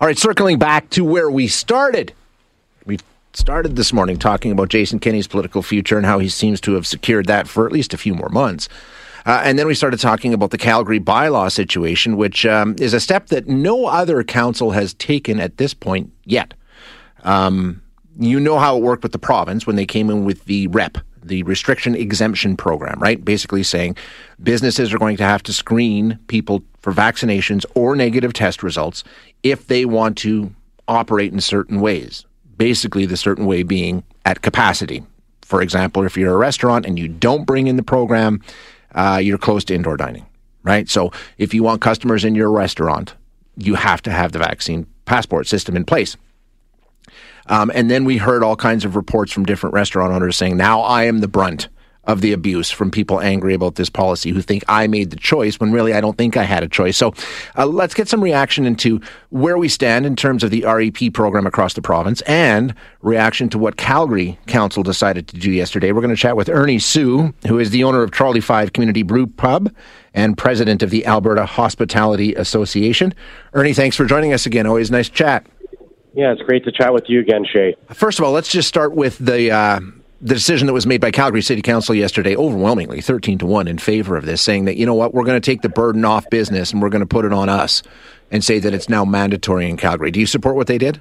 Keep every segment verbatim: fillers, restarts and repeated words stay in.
All right, circling back to where we started. We started this morning talking about Jason Kenney's political future and how he seems to have secured that for at least a few more months. Uh, and then we started talking about the Calgary bylaw situation, which um, is a step that no other council has taken at this point yet. Um, you know how it worked with the province when they came in with the R E P, the Restriction Exemption Program, right? Basically saying businesses are going to have to screen people for vaccinations or negative test results if they want to operate in certain ways. Basically, the certain way being at capacity. For example, if you're a restaurant and you don't bring in the program, uh, you're closed to indoor dining, right? So if you want customers in your restaurant, you have to have the vaccine passport system in place. Um, and then we heard all kinds of reports from different restaurant owners saying, now I am the brunt of the abuse from people angry about this policy who think I made the choice when really I don't think I had a choice. So uh, let's get some reaction into where we stand in terms of the R E P program across the province and reaction to what Calgary Council decided to do yesterday. We're going to chat with Ernie Sue, who is the owner of Trolley Five Community Brew Pub and president of the Alberta Hospitality Association. Ernie, thanks for joining us again. Always nice chat. Yeah, it's great to chat with you again, Shay. First of all, let's just start with the uh, the decision that was made by Calgary City Council yesterday, overwhelmingly thirteen to one in favor of this, saying that, you know what, we're going to take the burden off business and we're going to put it on us and say that it's now mandatory in Calgary. Do you support what they did?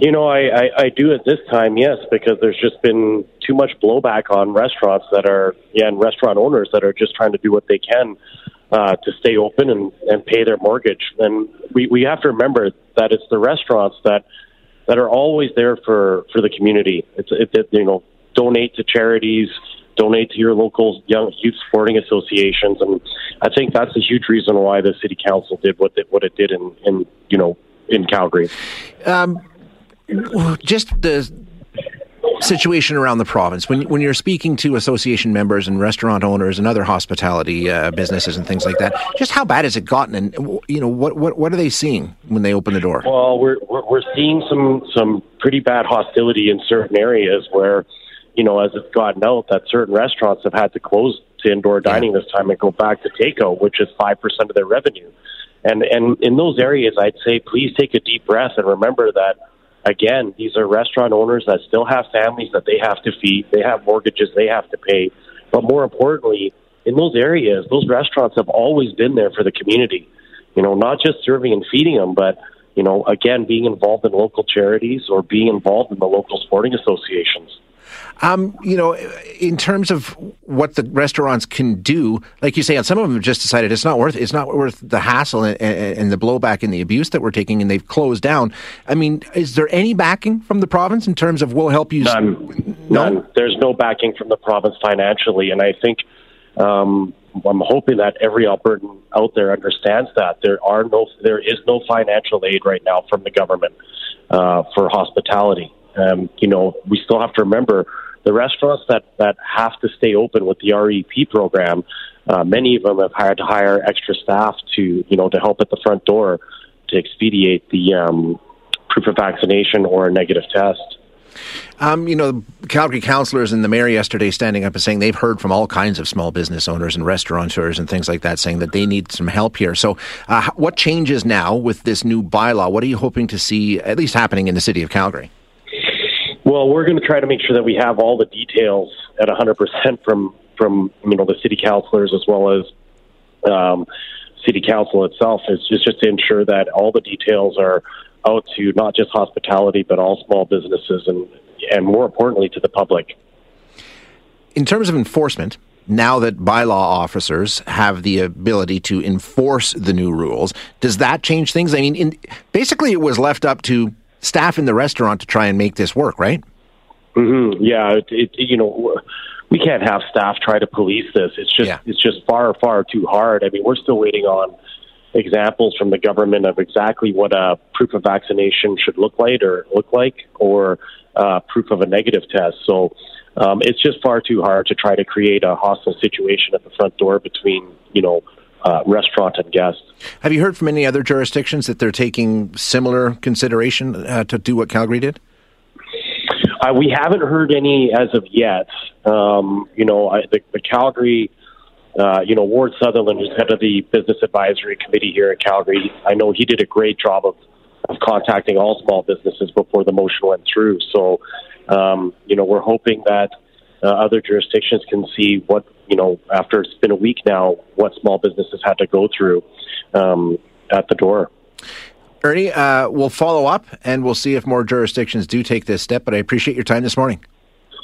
You know, I, I, I do at this time, yes, because there's just been too much blowback on restaurants that are, yeah, and restaurant owners that are just trying to do what they can Uh, to stay open and, and pay their mortgage. And we, we have to remember that it's the restaurants that that are always there for, for the community. It's it, it, you know, donate to charities, donate to your local young youth sporting associations, and I think that's a huge reason why the city council did what it, what it did in, in you know in Calgary. Um, just the situation around the province. When when you're speaking to association members and restaurant owners and other hospitality uh, businesses and things like that, just how bad has it gotten? And you know, what what, what are they seeing when they open the door? Well, we're we're seeing some some pretty bad hostility in certain areas where, you know, as it's gotten out, that certain restaurants have had to close to indoor dining yeah. this time and go back to takeout, which is five percent of their revenue. And and in those areas, I'd say please take a deep breath and remember that. Again, these are restaurant owners that still have families that they have to feed. They have mortgages they have to pay. But more importantly, in those areas, those restaurants have always been there for the community. You know, not just serving and feeding them, but, you know, again, being involved in local charities or being involved in the local sporting associations. Um, you know, in terms of what the restaurants can do, like you say, and some of them have just decided it's not worth it's not worth the hassle and, and, and the blowback and the abuse that we're taking, and they've closed down. I mean, is there any backing from the province in terms of we'll help you? None. No? None. There's no backing from the province financially, and I think um, I'm hoping that every Albertan out there understands that there are no there is no financial aid right now from the government uh, for hospitality. Um, you know, we still have to remember the restaurants that, that have to stay open with the R E P program. Uh, many of them have had to hire extra staff to, you know, to help at the front door to expedite the um, proof of vaccination or a negative test. Um, you know, Calgary councillors and the mayor yesterday standing up and saying they've heard from all kinds of small business owners and restaurateurs and things like that, saying that they need some help here. So uh, what changes now with this new bylaw? What are you hoping to see at least happening in the city of Calgary? Well, we're going to try to make sure that we have all the details at one hundred percent from, from you know, the city councilors as well as um, city council itself. It's just, just to ensure that all the details are out to not just hospitality, but all small businesses and, and more importantly, to the public. In terms of enforcement, now that bylaw officers have the ability to enforce the new rules, does that change things? I mean, in, basically it was left up to staff in the restaurant to try and make this work, right? Mm-hmm. Yeah, it, it, you know, we can't have staff try to police this. It's just, yeah. it's just far, far too hard. I mean, we're still waiting on examples from the government of exactly what a proof of vaccination should look like, or look like, or uh, proof of a negative test. So um, it's just far too hard to try to create a hostile situation at the front door between, you know, Uh, restaurant and guests. Have you heard from any other jurisdictions that they're taking similar consideration uh, to do what Calgary did? Uh, we haven't heard any as of yet. Um, you know, I, the, the Calgary, uh, you know, Ward Sutherland, who's head of the Business Advisory Committee here in Calgary, I know he did a great job of of contacting all small businesses before the motion went through. So, um, you know, we're hoping that uh, other jurisdictions can see what, you know, after it's been a week now, what small businesses had to go through um, at the door. Ernie, uh, we'll follow up and we'll see if more jurisdictions do take this step, but I appreciate your time this morning.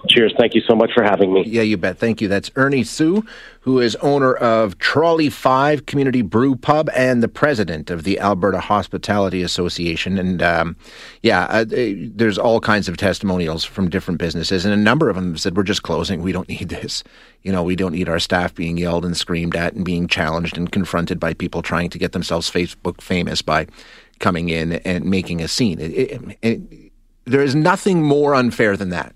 Cheers. Thank you so much for having me. Yeah, you bet. Thank you. That's Ernie Sue, who is owner of Trolley Five Community Brew Pub and the president of the Alberta Hospitality Association. And um, yeah, uh, there's all kinds of testimonials from different businesses, and a number of them said, we're just closing. We don't need this. You know, we don't need our staff being yelled and screamed at and being challenged and confronted by people trying to get themselves Facebook famous by coming in and making a scene. It, it, it, there is nothing more unfair than that.